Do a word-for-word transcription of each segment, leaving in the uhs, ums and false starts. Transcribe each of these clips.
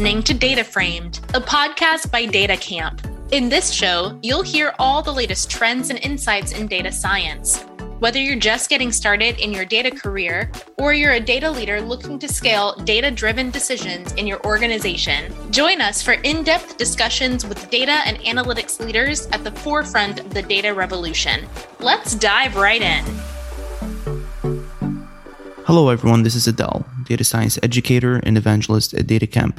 listening to Data Framed, a podcast by DataCamp. In this show, you'll hear all the latest trends and insights in data science. Whether you're just getting started in your data career or you're a data leader looking to scale data-driven decisions in your organization, join us for in-depth discussions with data and analytics leaders at the forefront of the data revolution. Let's dive right in. Hello, everyone. This is Adele, data science educator and evangelist at DataCamp.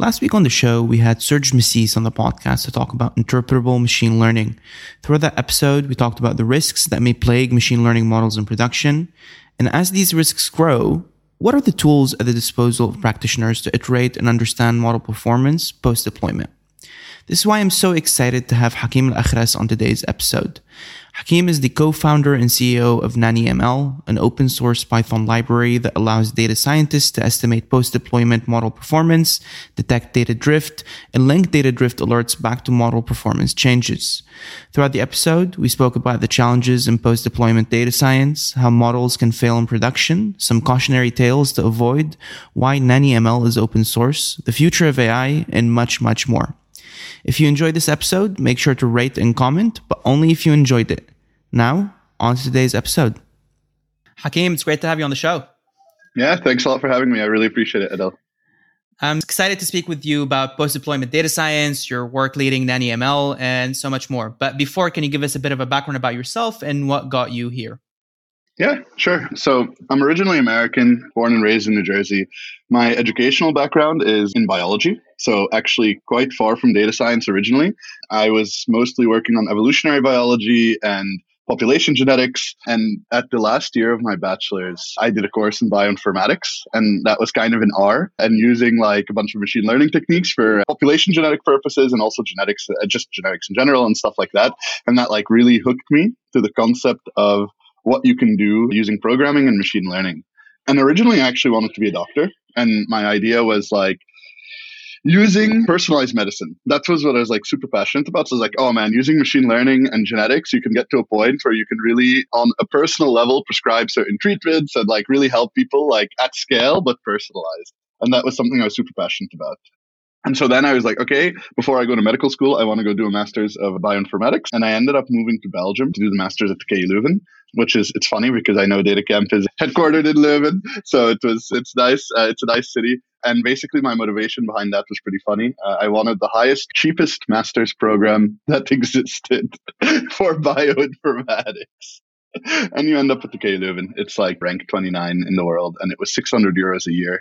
Last week on the show, we had Serge Messis on the podcast to talk about interpretable machine learning. Throughout that episode, we talked about the risks that may plague machine learning models in production. And as these risks grow, what are the tools at the disposal of practitioners to iterate and understand model performance post-deployment? This is why I'm so excited to have Hakim Elakhrass on today's episode. Hakim is the co-founder and C E O of NannyML, an open-source Python library that allows data scientists to estimate post-deployment model performance, detect data drift, and link data drift alerts back to model performance changes. Throughout the episode, we spoke about the challenges in post-deployment data science, how models can fail in production, some cautionary tales to avoid, why NannyML is open source, the future of A I, and much, much more. If you enjoyed this episode, make sure to rate and comment, but only if you enjoyed it. Now, on to today's episode. Hakim, it's great to have you on the show. Yeah, thanks a lot for having me. I really appreciate it, Adele. I'm excited to speak with you about post-deployment data science, your work leading NannyML, and so much more. But before, can you give us a bit of a background about yourself and what got you here? Yeah, sure. So I'm originally American, born and raised in New Jersey. My educational background is in biology, so actually quite far from data science originally. I was mostly working on evolutionary biology and population genetics. And at the last year of my bachelor's, I did a course in bioinformatics, and that was kind of in R and using like a bunch of machine learning techniques for population genetic purposes and also genetics, just genetics in general and stuff like that. And that like really hooked me to the concept of what you can do using programming and machine learning. And originally, I actually wanted to be a doctor. And my idea was like using personalized medicine. That was what I was like super passionate about. So I was like, oh man, using machine learning and genetics, you can get to a point where you can really, on a personal level, prescribe certain treatments and like really help people like at scale, but personalized. And that was something I was super passionate about. And so then I was like, okay, before I go to medical school, I want to go do a master's of bioinformatics. And I ended up moving to Belgium to do the master's at the K U Leuven, which is, it's funny because I know DataCamp is headquartered in Leuven. So it was, it's nice. Uh, it's a nice city. And basically my motivation behind that was pretty funny. Uh, I wanted the highest, cheapest master's program that existed for bioinformatics. And you end up at the K U Leuven. It's like ranked twenty-nine in the world, and it was six hundred euros a year.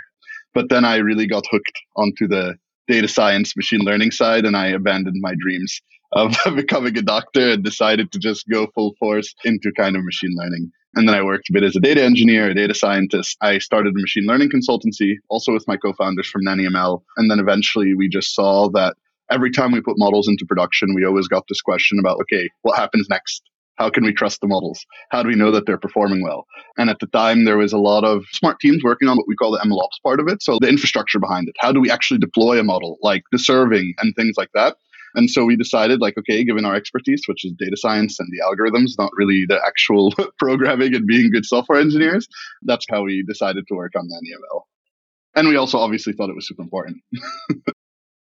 But then I really got hooked onto the data science, machine learning side, and I abandoned my dreams of becoming a doctor and decided to just go full force into kind of machine learning. And then I worked a bit as a data engineer, a data scientist. I started a machine learning consultancy, also with my co-founders from NannyML. And then eventually we just saw that every time we put models into production, we always got this question about, okay, what happens next? How can we trust the models? How do we know that they're performing well? And at the time, there was a lot of smart teams working on what we call the MLOps part of it. So the infrastructure behind it. How do we actually deploy a model, like the serving and things like that? And so we decided like, okay, given our expertise, which is data science and the algorithms, not really the actual programming and being good software engineers, that's how we decided to work on NannyML. And we also obviously thought it was super important.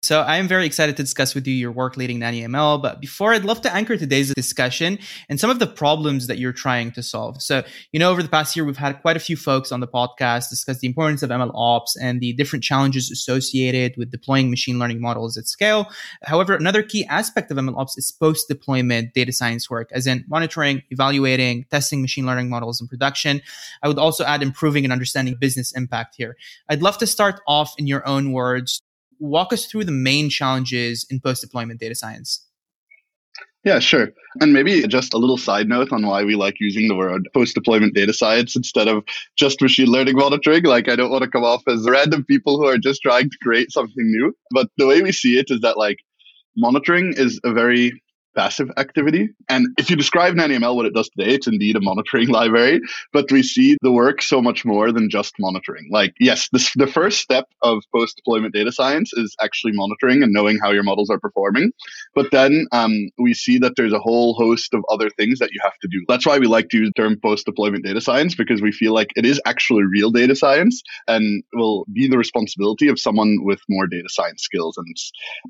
So I'm very excited to discuss with you your work leading NannyML, but before, I'd love to anchor today's discussion and some of the problems that you're trying to solve. So, you know, over the past year, we've had quite a few folks on the podcast discuss the importance of MLOps and the different challenges associated with deploying machine learning models at scale. However, another key aspect of MLOps is post-deployment data science work, as in monitoring, evaluating, testing machine learning models in production. I would also add improving and understanding business impact here. I'd love to start off in your own words. Walk us through the main challenges in post-deployment data science. Yeah, sure. And maybe just a little side note on why we like using the word post-deployment data science instead of just machine learning monitoring. Like, I don't want to come off as random people who are just trying to create something new. But the way we see it is that like monitoring is a very passive activity. And if you describe NannyML, what it does today, it's indeed a monitoring library, but we see the work so much more than just monitoring. Like, yes, this, the first step of post-deployment data science is actually monitoring and knowing how your models are performing. But then um, we see that there's a whole host of other things that you have to do. That's why we like to use the term post-deployment data science, because we feel like it is actually real data science and will be the responsibility of someone with more data science skills. And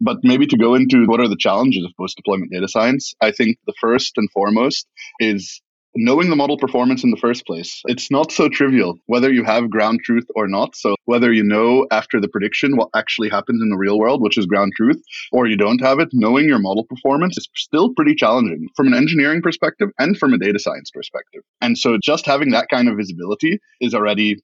but maybe to go into what are the challenges of post-deployment data science, I think the first and foremost is knowing the model performance in the first place. It's not so trivial whether you have ground truth or not. So whether you know after the prediction what actually happens in the real world, which is ground truth, or you don't have it, knowing your model performance is still pretty challenging from an engineering perspective and from a data science perspective. And so just having that kind of visibility is already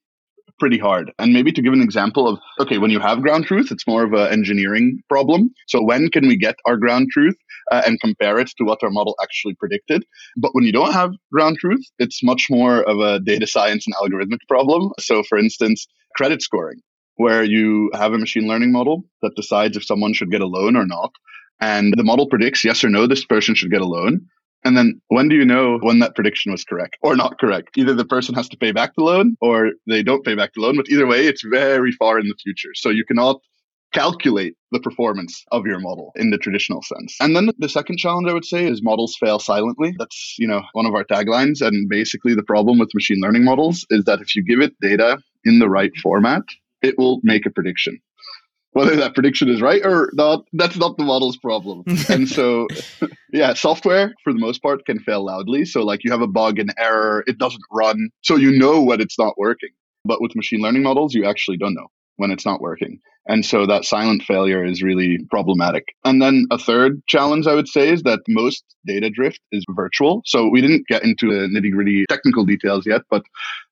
pretty hard. And maybe to give an example of, okay, when you have ground truth, it's more of an engineering problem. So when can we get our ground truth uh, and compare it to what our model actually predicted? But when you don't have ground truth, it's much more of a data science and algorithmic problem. So for instance, credit scoring, where you have a machine learning model that decides if someone should get a loan or not. And the model predicts, yes or no, this person should get a loan. And then when do you know when that prediction was correct or not correct? Either the person has to pay back the loan or they don't pay back the loan. But either way, it's very far in the future. So you cannot calculate the performance of your model in the traditional sense. And then the second challenge, I would say, is models fail silently. That's, you know, one of our taglines. And basically the problem with machine learning models is that if you give it data in the right format, it will make a prediction. Whether that prediction is right or not, that's not the model's problem. And so, yeah, software, for the most part, can fail loudly. So like you have a bug, an error, it doesn't run. So you know when it's not working. But with machine learning models, you actually don't know when it's not working. And so that silent failure is really problematic. And then a third challenge, I would say, is that most data drift is virtual. So we didn't get into the nitty-gritty technical details yet, but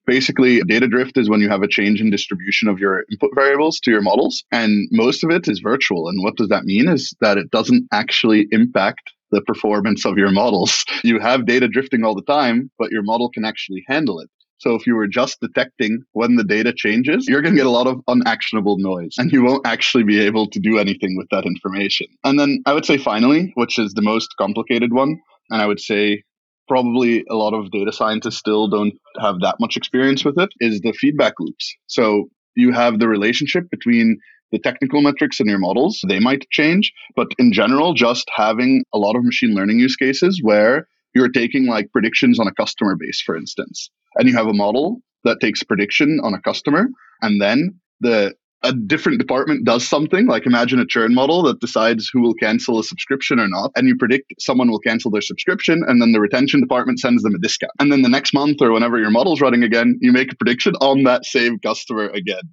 basically, data drift is when you have a change in distribution of your input variables to your models, and most of it is virtual. And what does that mean is that it doesn't actually impact the performance of your models. You have data drifting all the time, but your model can actually handle it. So if you were just detecting when the data changes, you're going to get a lot of unactionable noise and you won't actually be able to do anything with that information. And then I would say finally, which is the most complicated one, and I would say probably a lot of data scientists still don't have that much experience with it, is the feedback loops. So you have the relationship between the technical metrics in your models. They might change, but in general, just having a lot of machine learning use cases where you're taking like predictions on a customer base, for instance, and you have a model that takes prediction on a customer, and then the a different department does something, like imagine a churn model that decides who will cancel a subscription or not, and you predict someone will cancel their subscription, and then the retention department sends them a discount. And then the next month or whenever your model's running again, you make a prediction on that same customer again.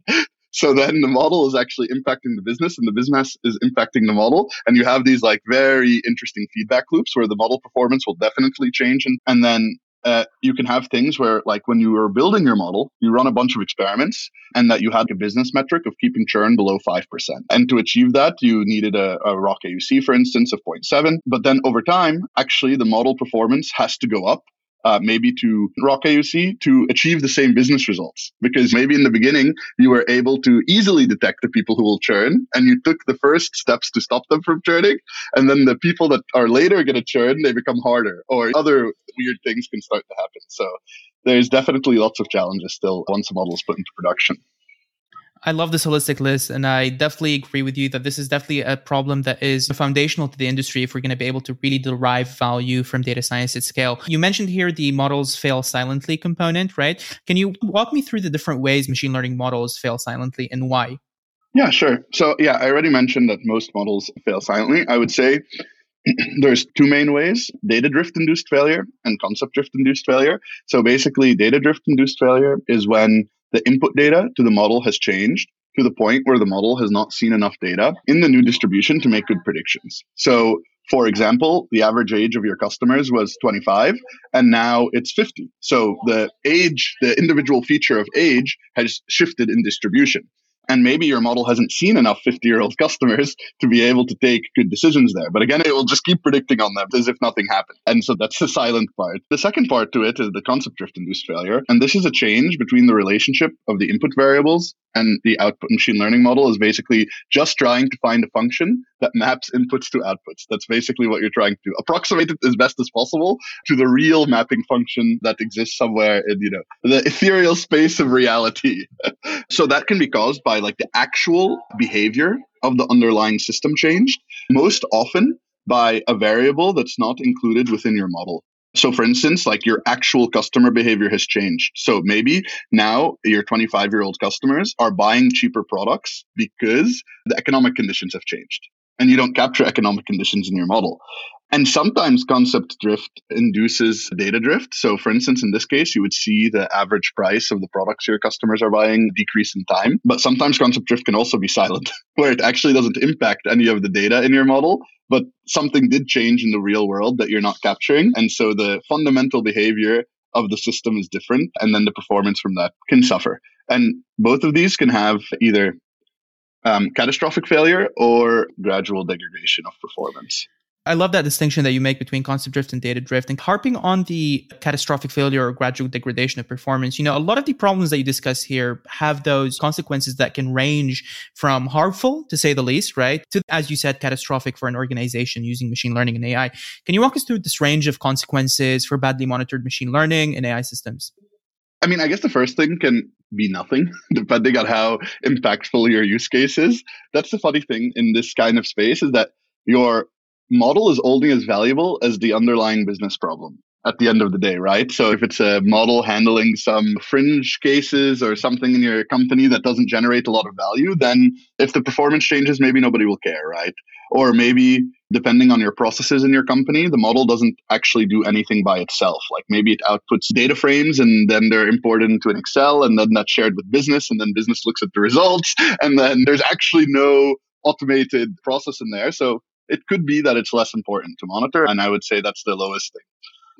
So then the model is actually impacting the business and the business is impacting the model. And you have these like very interesting feedback loops where the model performance will definitely change. And, and then Uh, you can have things where, like when you were building your model, you run a bunch of experiments and that you had a business metric of keeping churn below five percent. And to achieve that, you needed a, a R O C A U C, for instance, of zero point seven. But then over time, actually, the model performance has to go up, Uh, maybe to R O C A U C, to achieve the same business results. Because maybe in the beginning, you were able to easily detect the people who will churn, and you took the first steps to stop them from churning. And then the people that are later going to churn, they become harder, or other weird things can start to happen. So there's definitely lots of challenges still once a model is put into production. I love this holistic list, and I definitely agree with you that this is definitely a problem that is foundational to the industry if we're going to be able to really derive value from data science at scale. You mentioned here the models fail silently component, right? Can you walk me through the different ways machine learning models fail silently and why? Yeah, sure. So yeah, I already mentioned that most models fail silently. I would say there's two main ways, data drift-induced failure and concept drift-induced failure. So basically, data drift-induced failure is when the input data to the model has changed to the point where the model has not seen enough data in the new distribution to make good predictions. So, for example, the average age of your customers was twenty-five, and now it's fifty. So the age, the individual feature of age has shifted in distribution. And maybe your model hasn't seen enough fifty-year-old customers to be able to take good decisions there. But again, it will just keep predicting on them as if nothing happened. And so that's the silent part. The second part to it is the concept drift-induced failure. And this is a change between the relationship of the input variables And the output machine learning model is basically just trying to find a function that maps inputs to outputs. That's basically what you're trying to do. Approximate it as best as possible to the real mapping function that exists somewhere in, you know, the ethereal space of reality. So that can be caused by like the actual behavior of the underlying system changed, most often by a variable that's not included within your model. So for instance, like your actual customer behavior has changed. So maybe now your twenty-five-year-old customers are buying cheaper products because the economic conditions have changed, and you don't capture economic conditions in your model. And sometimes concept drift induces data drift. So for instance, in this case, you would see the average price of the products your customers are buying decrease in time. But sometimes concept drift can also be silent, where it actually doesn't impact any of the data in your model, but something did change in the real world that you're not capturing. And so the fundamental behavior of the system is different, and then the performance from that can suffer. And both of these can have either um, catastrophic failure or gradual degradation of performance. I love that distinction that you make between concept drift and data drift. And harping on the catastrophic failure or gradual degradation of performance, you know, a lot of the problems that you discuss here have those consequences that can range from harmful, to say the least, right, to, as you said, catastrophic for an organization using machine learning and A I. Can you walk us through this range of consequences for badly monitored machine learning and A I systems? I mean, I guess the first thing can be nothing, depending on how impactful your use case is. That's the funny thing in this kind of space, is that your model is only as valuable as the underlying business problem at the end of the day, right? So if it's a model handling some fringe cases or something in your company that doesn't generate a lot of value, then if the performance changes, maybe nobody will care, right? Or maybe, depending on your processes in your company, the model doesn't actually do anything by itself. Like maybe it outputs data frames and then they're imported into an Excel, and then that's shared with business, and then business looks at the results, and then there's actually no automated process in there. So it could be that it's less important to monitor. And I would say that's the lowest thing.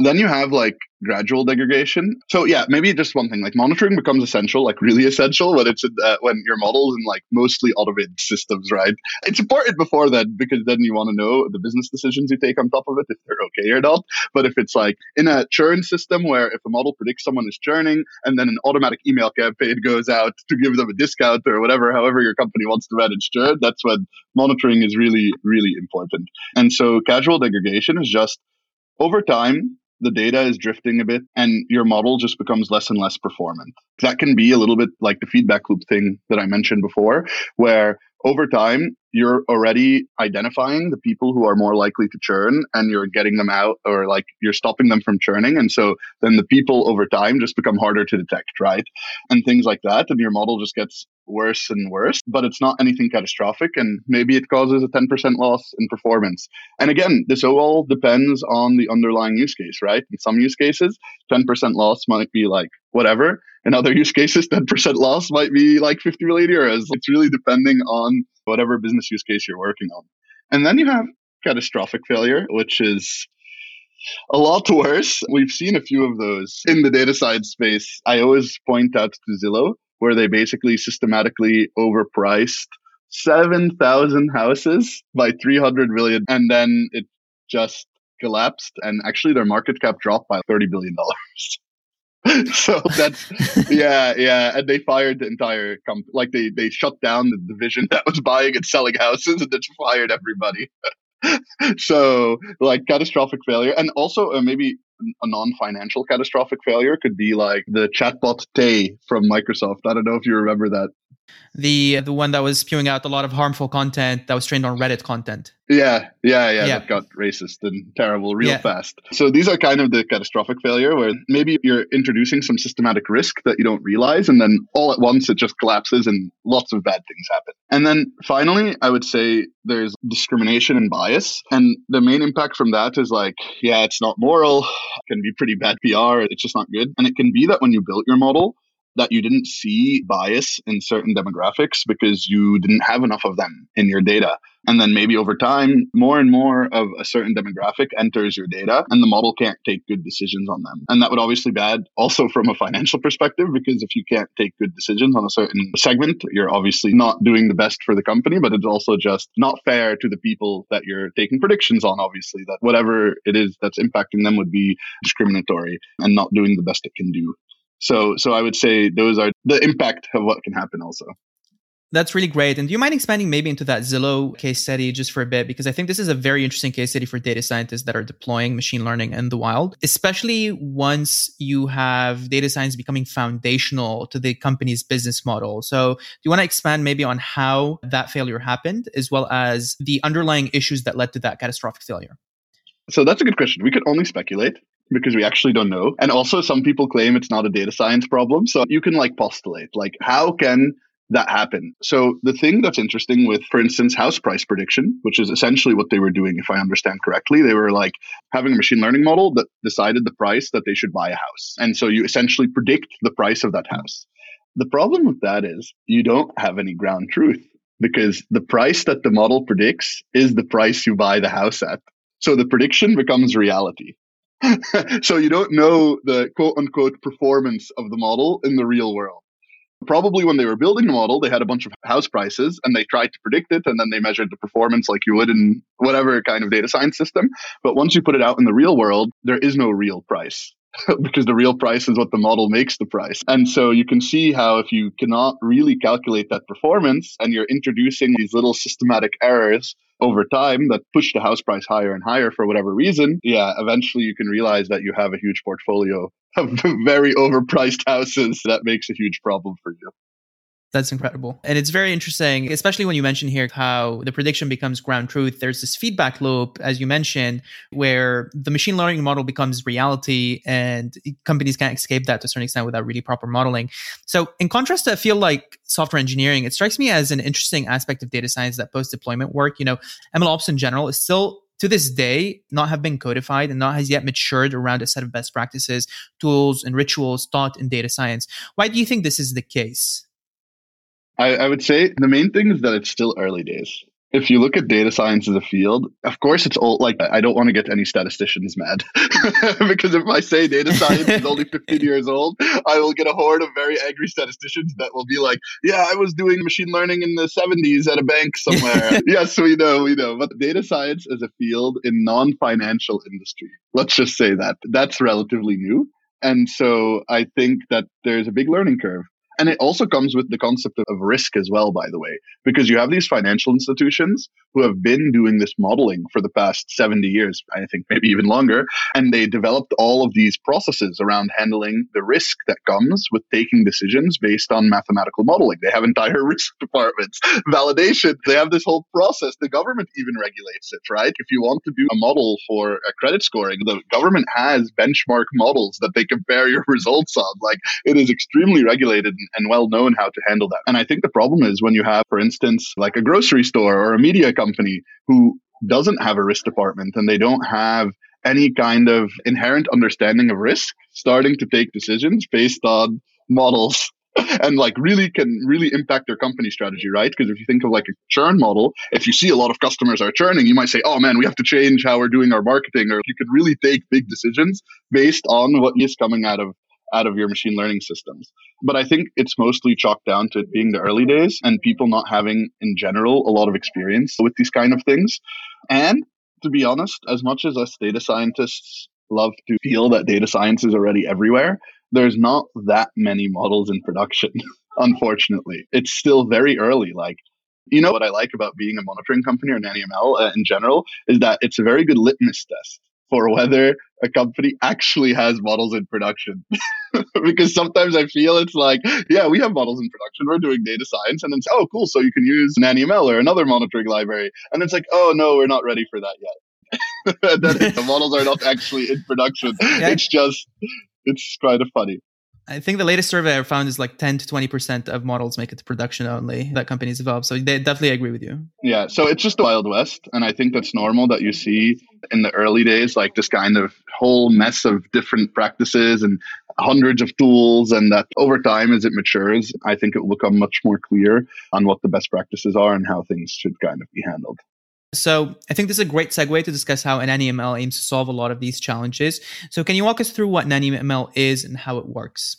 Then you have like gradual degradation. So yeah, maybe just one thing, like monitoring becomes essential, like really essential when it's uh, when your model's in like mostly automated systems, right? It's important before then, because then you want to know the business decisions you take on top of it, if they're okay or not. But if it's like in a churn system where if a model predicts someone is churning and then an automatic email campaign goes out to give them a discount or whatever, however your company wants to manage churn, that's when monitoring is really, really important. And so gradual degradation is just over time, the data is drifting a bit and your model just becomes less and less performant. That can be a little bit like the feedback loop thing that I mentioned before, where over time, you're already identifying the people who are more likely to churn and you're getting them out, or like you're stopping them from churning. And so then the people over time just become harder to detect, right? And things like that. And your model just gets worse and worse, but it's not anything catastrophic. And maybe it causes a ten percent loss in performance. And again, this all depends on the underlying use case, right? In some use cases, ten percent loss might be like whatever. In other use cases, ten percent loss might be like fifty million euros. It's really depending on whatever business use case you're working on. And then you have catastrophic failure, which is a lot worse. We've seen a few of those in the data science space. I always point out to Zillow, where they basically systematically overpriced seven thousand houses by three hundred million. And then it just collapsed. And actually, their market cap dropped by thirty billion dollars. So that's, yeah, yeah. And they fired the entire company. Like they, they shut down the division that was buying and selling houses, and they fired everybody. So like catastrophic failure. And also uh, maybe a non-financial catastrophic failure could be like the chatbot Tay from Microsoft. I don't know if you remember that. The the one that was spewing out a lot of harmful content that was trained on Reddit content. Yeah, yeah, yeah. yeah. That got racist and terrible real yeah. fast. So these are kind of the catastrophic failure where maybe you're introducing some systematic risk that you don't realize, and then all at once it just collapses and lots of bad things happen. And then finally, I would say there's discrimination and bias. And the main impact from that is like, yeah, it's not moral. It can be pretty bad P R. It's just not good. And it can be that when you built your model, that you didn't see bias in certain demographics because you didn't have enough of them in your data. And then maybe over time, more and more of a certain demographic enters your data and the model can't take good decisions on them. And that would obviously be bad also from a financial perspective, because if you can't take good decisions on a certain segment, you're obviously not doing the best for the company, but it's also just not fair to the people that you're taking predictions on, obviously, that whatever it is that's impacting them would be discriminatory and not doing the best it can do. So, so I would say those are the impact of what can happen also. That's really great. And do you mind expanding maybe into that Zillow case study just for a bit? Because I think this is a very interesting case study for data scientists that are deploying machine learning in the wild, especially once you have data science becoming foundational to the company's business model. So do you want to expand maybe on how that failure happened, as well as the underlying issues that led to that catastrophic failure? So that's a good question. We could only speculate, because we actually don't know. And also some people claim it's not a data science problem. So you can like postulate, like how can that happen? So the thing that's interesting with, for instance, house price prediction, which is essentially what they were doing, if I understand correctly, they were like having a machine learning model that decided the price that they should buy a house. And so you essentially predict the price of that house. The problem with that is you don't have any ground truth, because the price that the model predicts is the price you buy the house at. So the prediction becomes reality. So you don't know the quote unquote performance of the model in the real world. Probably when they were building the model, they had a bunch of house prices and they tried to predict it, and then they measured the performance like you would in whatever kind of data science system. But once you put it out in the real world, there is no real price, because the real price is what the model makes the price. And so you can see how if you cannot really calculate that performance and you're introducing these little systematic errors over time that push the house price higher and higher for whatever reason, yeah, eventually you can realize that you have a huge portfolio of very overpriced houses. That makes a huge problem for you. That's incredible. And it's very interesting, especially when you mention here how the prediction becomes ground truth. There's this feedback loop, as you mentioned, where the machine learning model becomes reality and companies can't escape that to a certain extent without really proper modeling. So in contrast to, I feel like, software engineering, it strikes me as an interesting aspect of data science that post-deployment work, you know, MLOps in general is still to this day not have been codified and not has yet matured around a set of best practices, tools, and rituals taught in data science. Why do you think this is the case? I, I would say the main thing is that it's still early days. If you look at data science as a field, of course, it's all like, I don't want to get any statisticians mad because if I say data science is only fifteen years old, I will get a horde of very angry statisticians that will be like, yeah, I was doing machine learning in the seventies at a bank somewhere. Yes, we know, we know. But data science as a field in non-financial industry, let's just say that that's relatively new. And so I think that there's a big learning curve. And it also comes with the concept of risk as well, by the way, because you have these financial institutions who have been doing this modeling for the past seventy years, I think maybe even longer, and they developed all of these processes around handling the risk that comes with taking decisions based on mathematical modeling. They have entire risk departments, validation. They have this whole process. The government even regulates it, right? If you want to do a model for a credit scoring, the government has benchmark models that they compare your results on. Like, it is extremely regulated and well known how to handle that. And I think the problem is when you have, for instance, like a grocery store or a media company who doesn't have a risk department and they don't have any kind of inherent understanding of risk, starting to take decisions based on models and like really can really impact their company strategy, right? Because if you think of like a churn model, if you see a lot of customers are churning, you might say, oh man, we have to change how we're doing our marketing, or you could really take big decisions based on what is coming out of out of your machine learning systems. But I think it's mostly chalked down to it being the early days and people not having, in general, a lot of experience with these kind of things. And to be honest, as much as us data scientists love to feel that data science is already everywhere, there's not that many models in production, unfortunately. It's still very early. Like, you know what I like about being a monitoring company or NannyML uh, in general is that it's a very good litmus test for whether a company actually has models in production. Because sometimes I feel it's like, yeah, we have models in production, we're doing data science, and then it's, oh, cool, so you can use NannyML or another monitoring library. And it's like, oh, no, we're not ready for that yet. And then the models are not actually in production. Yeah. It's just, it's kind of funny. I think the latest survey I found is like ten to twenty percent of models make it to production only that companies develop. So they definitely agree with you. Yeah. So it's just the Wild West. And I think that's normal that you see in the early days, like this kind of whole mess of different practices and hundreds of tools. And that over time, as it matures, I think it will become much more clear on what the best practices are and how things should kind of be handled. So I think this is a great segue to discuss how NannyML aims to solve a lot of these challenges. So can you walk us through what NannyML is and how it works?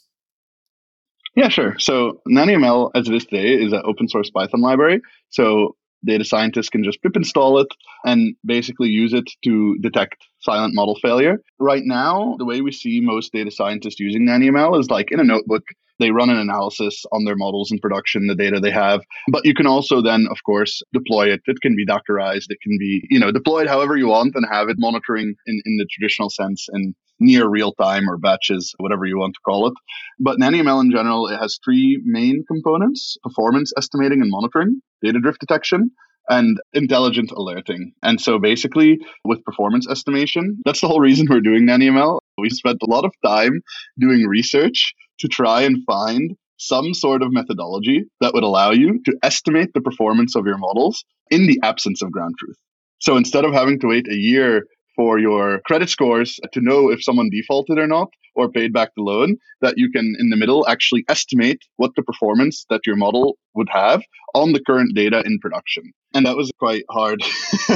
Yeah, sure. So NannyML, as it is today, is an open source Python library. So data scientists can just pip install it and basically use it to detect silent model failure. Right now, the way we see most data scientists using NannyML is like in a notebook, they run an analysis on their models in production, the data they have. But you can also then, of course, deploy it. It can be Dockerized. It can be, you know, deployed however you want and have it monitoring in, in the traditional sense and near real time or batches, whatever you want to call it. But NannyML in general, it has three main components: performance estimating and monitoring, data drift detection, and intelligent alerting. And so basically with performance estimation, that's the whole reason we're doing NannyML. We spent a lot of time doing research to try and find some sort of methodology that would allow you to estimate the performance of your models in the absence of ground truth. So instead of having to wait a year for your credit scores to know if someone defaulted or not, or paid back the loan, that you can, in the middle, actually estimate what the performance that your model would have on the current data in production. And that was quite hard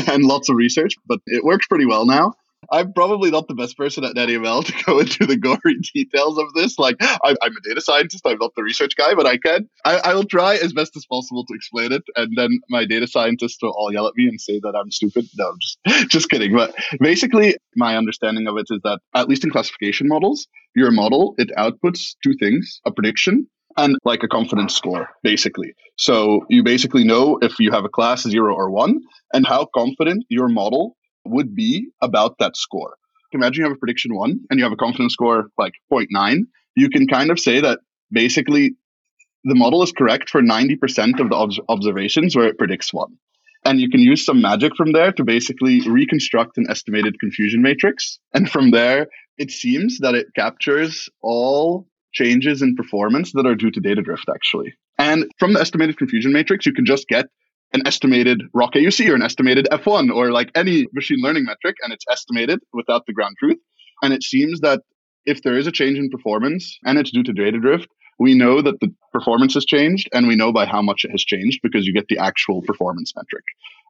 and lots of research, but it works pretty well now. I'm probably not the best person at NannyML to go into the gory details of this. Like, I'm a data scientist. I'm not the research guy, but I can. I, I will try as best as possible to explain it. And then my data scientists will all yell at me and say that I'm stupid. No, I'm just, just kidding. But basically, my understanding of it is that, at least in classification models, your model, it outputs two things, a prediction and like a confidence score, basically. So you basically know if you have a class zero or one and how confident your model would be about that score. Imagine you have a prediction one and you have a confidence score like zero point nine. You can kind of say that basically the model is correct for ninety percent of the ob- observations where it predicts one. And you can use some magic from there to basically reconstruct an estimated confusion matrix. And from there, it seems that it captures all changes in performance that are due to data drift, actually. And from the estimated confusion matrix, you can just get an estimated R O C A U C or an estimated F one or like any machine learning metric, and it's estimated without the ground truth. And it seems that if there is a change in performance and it's due to data drift, we know that the performance has changed and we know by how much it has changed because you get the actual performance metric.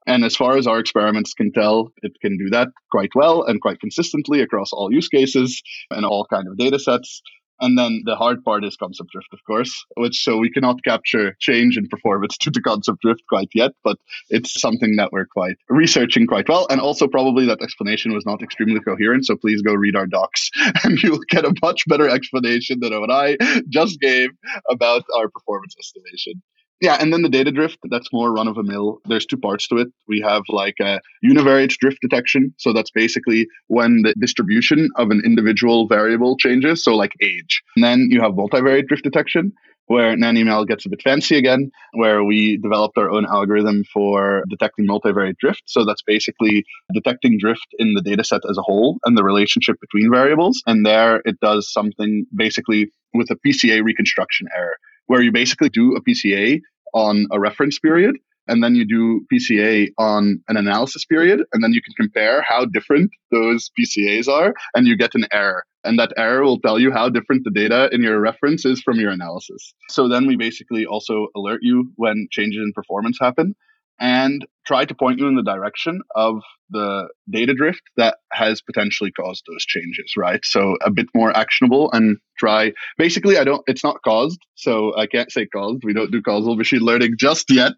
And as far as our experiments can tell, it can do that quite well and quite consistently across all use cases and all kinds of data sets. And then the hard part is concept drift, of course, which so we cannot capture change in performance due to concept drift quite yet, but it's something that we're quite researching quite well. And also probably that explanation was not extremely coherent. So please go read our docs and you'll get a much better explanation than what I just gave about our performance estimation. Yeah, and then the data drift, that's more run-of-the-mill. There's two parts to it. We have like a univariate drift detection. So that's basically when the distribution of an individual variable changes, so like age. And then you have multivariate drift detection, where NannyML gets a bit fancy again, where we developed our own algorithm for detecting multivariate drift. So that's basically detecting drift in the data set as a whole and the relationship between variables. And there it does something basically with a P C A reconstruction error, where you basically do a P C A on a reference period, and then you do P C A on an analysis period, and then you can compare how different those P C As are, and you get an error. And that error will tell you how different the data in your reference is from your analysis. So then we basically also alert you when changes in performance happen and try to point you in the direction of the data drift that has potentially caused those changes, right? So a bit more actionable and try, basically, I don't, it's not caused. So I can't say caused. We don't do causal machine learning just yet,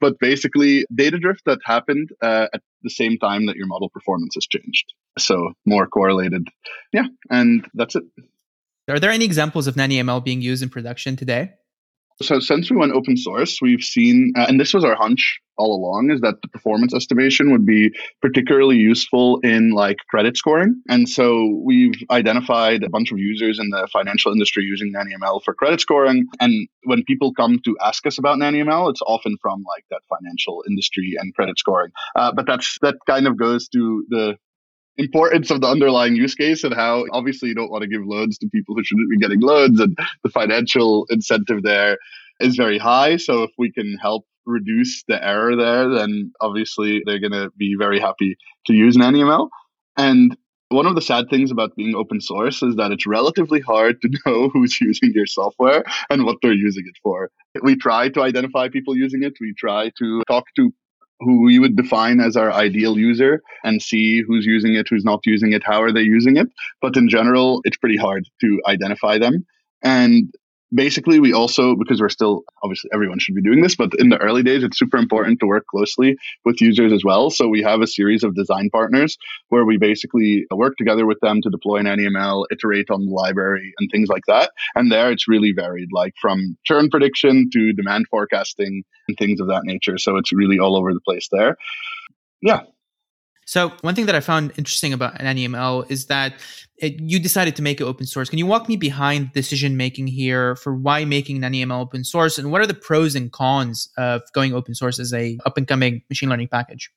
but basically data drift that happened uh, at the same time that your model performance has changed. So more correlated. Yeah. And that's it. Are there any examples of NannyML being used in production today? So since we went open source, we've seen, uh, and this was our hunch all along, is that the performance estimation would be particularly useful in like credit scoring. And so we've identified a bunch of users in the financial industry using NannyML for credit scoring. And when people come to ask us about NannyML, it's often from like that financial industry and credit scoring. Uh, but that's that kind of goes to the importance of the underlying use case and how obviously you don't want to give loans to people who shouldn't be getting loans, and the financial incentive there is very high. So if we can help reduce the error there, then obviously they're going to be very happy to use NannyML. And one of the sad things about being open source is that it's relatively hard to know who's using your software and what they're using it for. We try to identify people using it. We try to talk to who we would define as our ideal user and see who's using it, who's not using it, how are they using it. But in general, it's pretty hard to identify them. And Basically, we also, because we're still, obviously everyone should be doing this, but in the early days, it's super important to work closely with users as well. So we have a series of design partners where we basically work together with them to deploy NannyML, iterate on the library and things like that. And there it's really varied, like from churn prediction to demand forecasting and things of that nature. So it's really all over the place there. Yeah. So one thing that I found interesting about NannyML is that it, you decided to make it open source. Can you walk me behind decision-making here for why making NannyML open source? And what are the pros and cons of going open source as a up-and-coming machine learning package?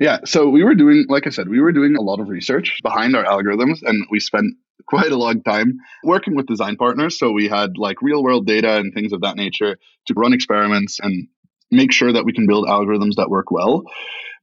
Yeah, so we were doing, like I said, we were doing a lot of research behind our algorithms, and we spent quite a long time working with design partners. So we had like real-world data and things of that nature to run experiments and make sure that we can build algorithms that work well.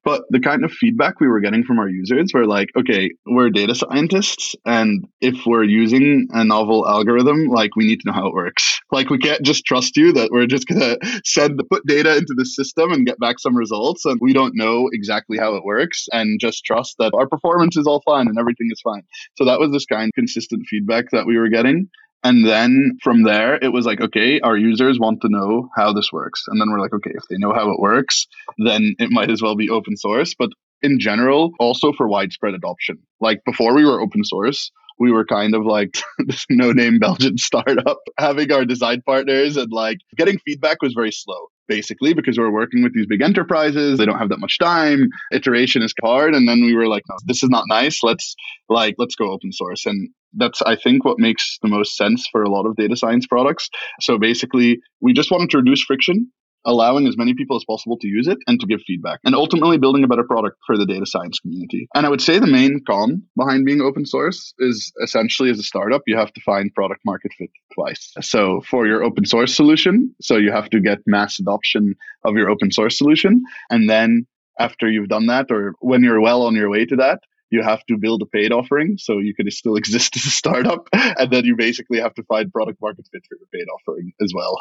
But the kind of feedback we were getting from our users were like, okay, we're data scientists, and if we're using a novel algorithm, like we need to know how it works. Like we can't just trust you that we're just going to send put data into the system and get back some results, and we don't know exactly how it works, and just trust that our performance is all fine and everything is fine. So that was this kind of consistent feedback that we were getting. And then from there, it was like, okay, our users want to know how this works. And then we're like, okay, if they know how it works, then it might as well be open source. But in general, also for widespread adoption. Like before we were open source, we were kind of like this no-name Belgian startup, having our design partners and like getting feedback was very slow. Basically, because we're working with these big enterprises, they don't have that much time. Iteration is hard, and then we were like, "No, this is not nice. Let's like let's go open source." And that's, I think, what makes the most sense for a lot of data science products. So basically, we just wanted to reduce friction, allowing as many people as possible to use it and to give feedback, and ultimately building a better product for the data science community. And I would say the main con behind being open source is essentially as a startup, you have to find product market fit twice. So for your open source solution, so you have to get mass adoption of your open source solution. And then after you've done that, or when you're well on your way to that, you have to build a paid offering so you can still exist as a startup. And then you basically have to find product market fit for your paid offering as well.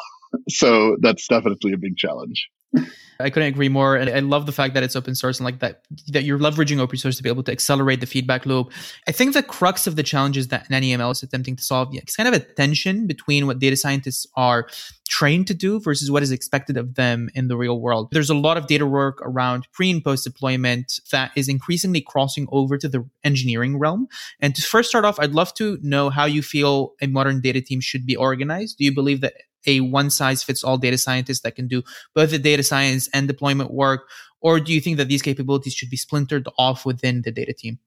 So that's definitely a big challenge. I couldn't agree more. And I love the fact that it's open source and like that, that you're leveraging open source to be able to accelerate the feedback loop. I think the crux of the challenges that NannyML is attempting to solve, yeah, it's kind of a tension between what data scientists are trained to do versus what is expected of them in the real world. There's a lot of data work around pre and post deployment that is increasingly crossing over to the engineering realm. And to first start off, I'd love to know how you feel a modern data team should be organized. Do you believe that a one-size-fits-all data scientist that can do both the data science and deployment work? Or do you think that these capabilities should be splintered off within the data team?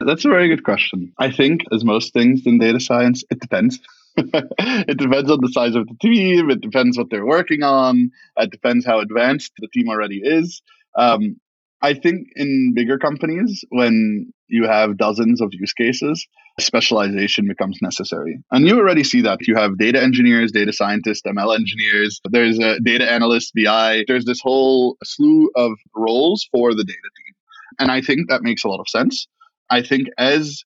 That's a very good question. I think, as most things in data science, it depends. It depends on the size of the team. It depends what they're working on. It depends how advanced the team already is. Um, I think in bigger companies, when you have dozens of use cases, specialization becomes necessary. And you already see that. You have data engineers, data scientists, M L engineers, there's a data analyst, B I, there's this whole slew of roles for the data team. And I think that makes a lot of sense. I think as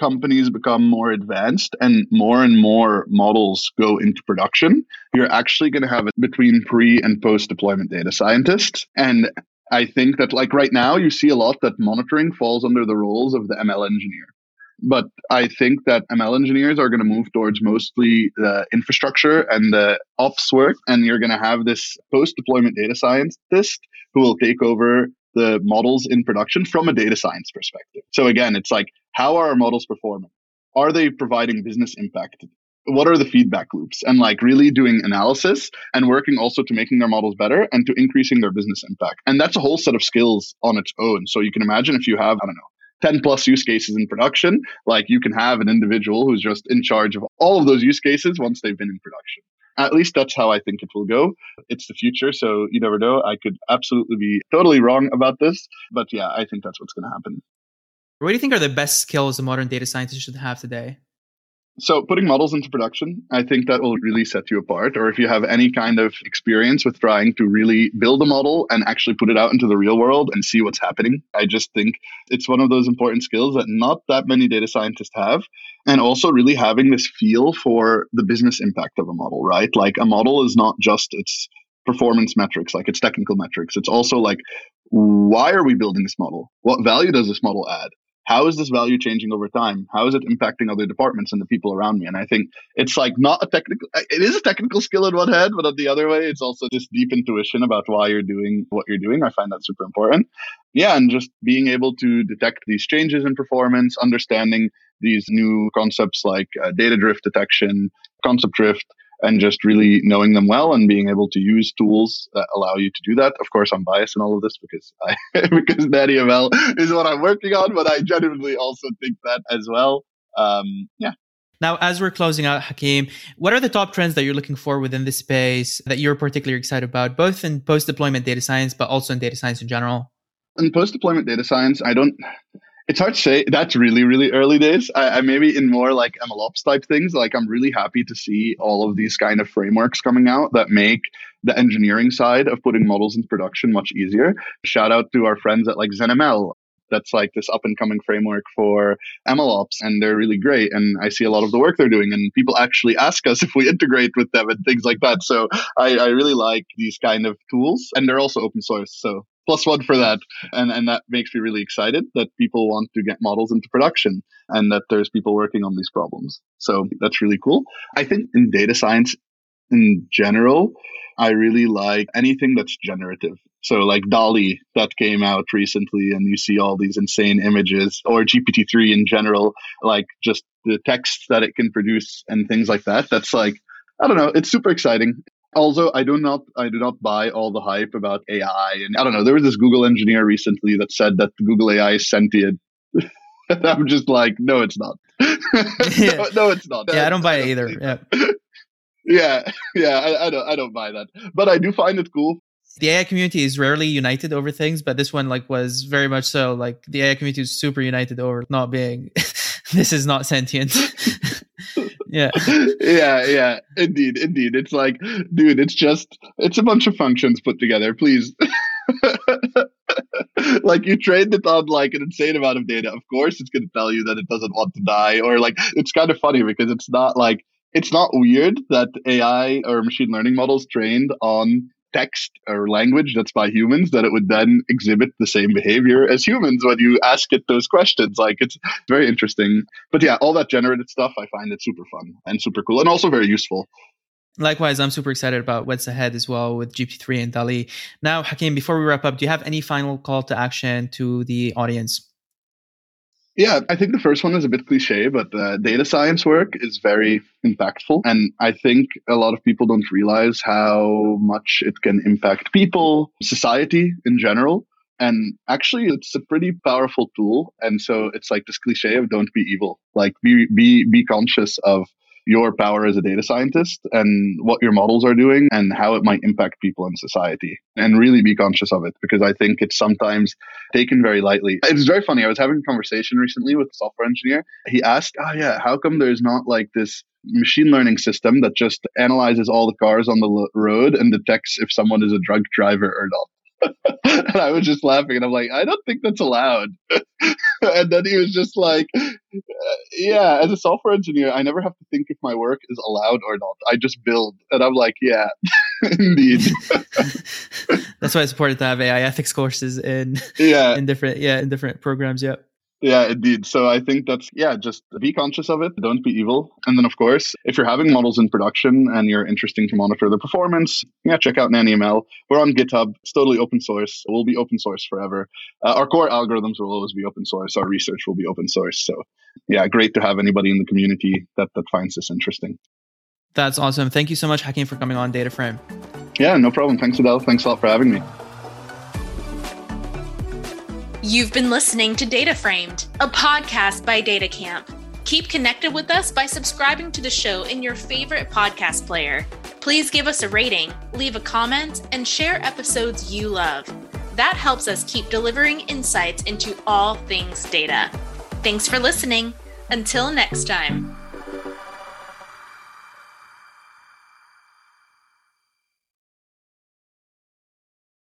companies become more advanced and more and more models go into production, you're actually going to have it between pre and post deployment data scientists. And I think that like right now, you see a lot that monitoring falls under the roles of the M L engineer. But I think that M L engineers are going to move towards mostly the infrastructure and the ops work. And you're going to have this post-deployment data scientist who will take over the models in production from a data science perspective. So again, it's like, how are our models performing? Are they providing business impact? What are the feedback loops? And like really doing analysis and working also to making their models better and to increasing their business impact. And that's a whole set of skills on its own. So you can imagine if you have, I don't know, ten plus use cases in production, like you can have an individual who's just in charge of all of those use cases once they've been in production. At least that's how I think it will go. It's the future, so you never know. I could absolutely be totally wrong about this. But yeah, I think that's what's going to happen. What do you think are the best skills a modern data scientist should have today? So putting models into production, I think that will really set you apart. Or if you have any kind of experience with trying to really build a model and actually put it out into the real world and see what's happening, I just think it's one of those important skills that not that many data scientists have. And also really having this feel for the business impact of a model, right? Like a model is not just its performance metrics, like its technical metrics. It's also like, why are we building this model? What value does this model add? how is this value changing over time? How is it impacting other departments and the people around me? And I think it's like not a technical, it is a technical skill in one hand, but on the other way, it's also this deep intuition about why you're doing what you're doing. I find that super important. Yeah. And just being able to detect these changes in performance, understanding these new concepts like uh, data drift detection, concept drift, and just really knowing them well and being able to use tools that allow you to do that. Of course, I'm biased in all of this because I, because NannyML is what I'm working on, but I genuinely also think that as well. Um, yeah. Now, as we're closing out, Hakim, what are the top trends that you're looking for within this space that you're particularly excited about, both in post-deployment data science, but also in data science in general? In post-deployment data science, I don't... It's hard to say. That's really, really early days. I, I maybe in more like MLOps type things, like I'm really happy to see all of these kind of frameworks coming out that make the engineering side of putting models in production much easier. Shout out to our friends at like ZenML. That's like this up and coming framework for MLOps, and they're really great. And I see a lot of the work they're doing, and people actually ask us if we integrate with them and things like that. So I, I really like these kind of tools, and they're also open source. So plus one for that. And and that makes me really excited that people want to get models into production and that there's people working on these problems. So that's really cool. I think in data science in general, I really like anything that's generative. So like DALL-E that came out recently, and you see all these insane images, or G P T three in general, like just the text that it can produce and things like that. That's like, I don't know, it's super exciting. Although I do not, I do not buy all the hype about A I. And I don't know, there was this Google engineer recently that said that Google A I is sentient. And I'm just like, no, it's not. Yeah. no, no, it's not. Yeah, I don't buy it either. Yeah, yeah, yeah I, I don't, I don't buy that. But I do find it cool. The A I community is rarely united over things, but this one like was very much so. Like the A I community is super united over not being. This is not sentient. Yeah. yeah, yeah, indeed, indeed. It's like, dude, it's just, it's a bunch of functions put together, please. Like you trained it on like an insane amount of data. Of course, it's going to tell you that it doesn't want to die, or like, it's kind of funny because it's not like, it's not weird that A I or machine learning models trained on text or language that's by humans, that it would then exhibit the same behavior as humans when you ask it those questions. Like it's very interesting. But yeah, all that generated stuff, I find it super fun and super cool and also very useful. Likewise, I'm super excited about what's ahead as well with G P T three and DALL-E. Now, Hakim, before we wrap up, do you have any final call to action to the audience? Yeah, I think the first one is a bit cliche, but uh, data science work is very impactful. And I think a lot of people don't realize how much it can impact people, society in general. And actually, it's a pretty powerful tool. And so it's like this cliche of don't be evil. Like be be be conscious of your power as a data scientist and what your models are doing and how it might impact people in society, and really be conscious of it, because I think it's sometimes taken very lightly. It's very funny. I was having a conversation recently with a software engineer. He asked, oh yeah, how come there's not like this machine learning system that just analyzes all the cars on the lo- road and detects if someone is a drug driver or not? And I was just laughing, and I'm like, I don't think that's allowed. And then he was just like, yeah, as a software engineer, I never have to think if my work is allowed or not. I just build. And I'm like, yeah, indeed. That's why it's important to have A I ethics courses in yeah. in different yeah in different programs. Yeah. Yeah, indeed. So I think that's, yeah, just be conscious of it. Don't be evil. And then, of course, if you're having models in production and you're interesting to monitor the performance, yeah, check out NannyML. We're on GitHub. It's totally open source. We'll be open source forever. Uh, our core algorithms will always be open source. Our research will be open source. So yeah, great to have anybody in the community that, that finds this interesting. That's awesome. Thank you so much, Hakim, for coming on DataFrame. Yeah, no problem. Thanks, Adele. Thanks a lot for having me. You've been listening to Data Framed, a podcast by DataCamp. Keep connected with us by subscribing to the show in your favorite podcast player. Please give us a rating, leave a comment, and share episodes you love. That helps us keep delivering insights into all things data. Thanks for listening. Until next time.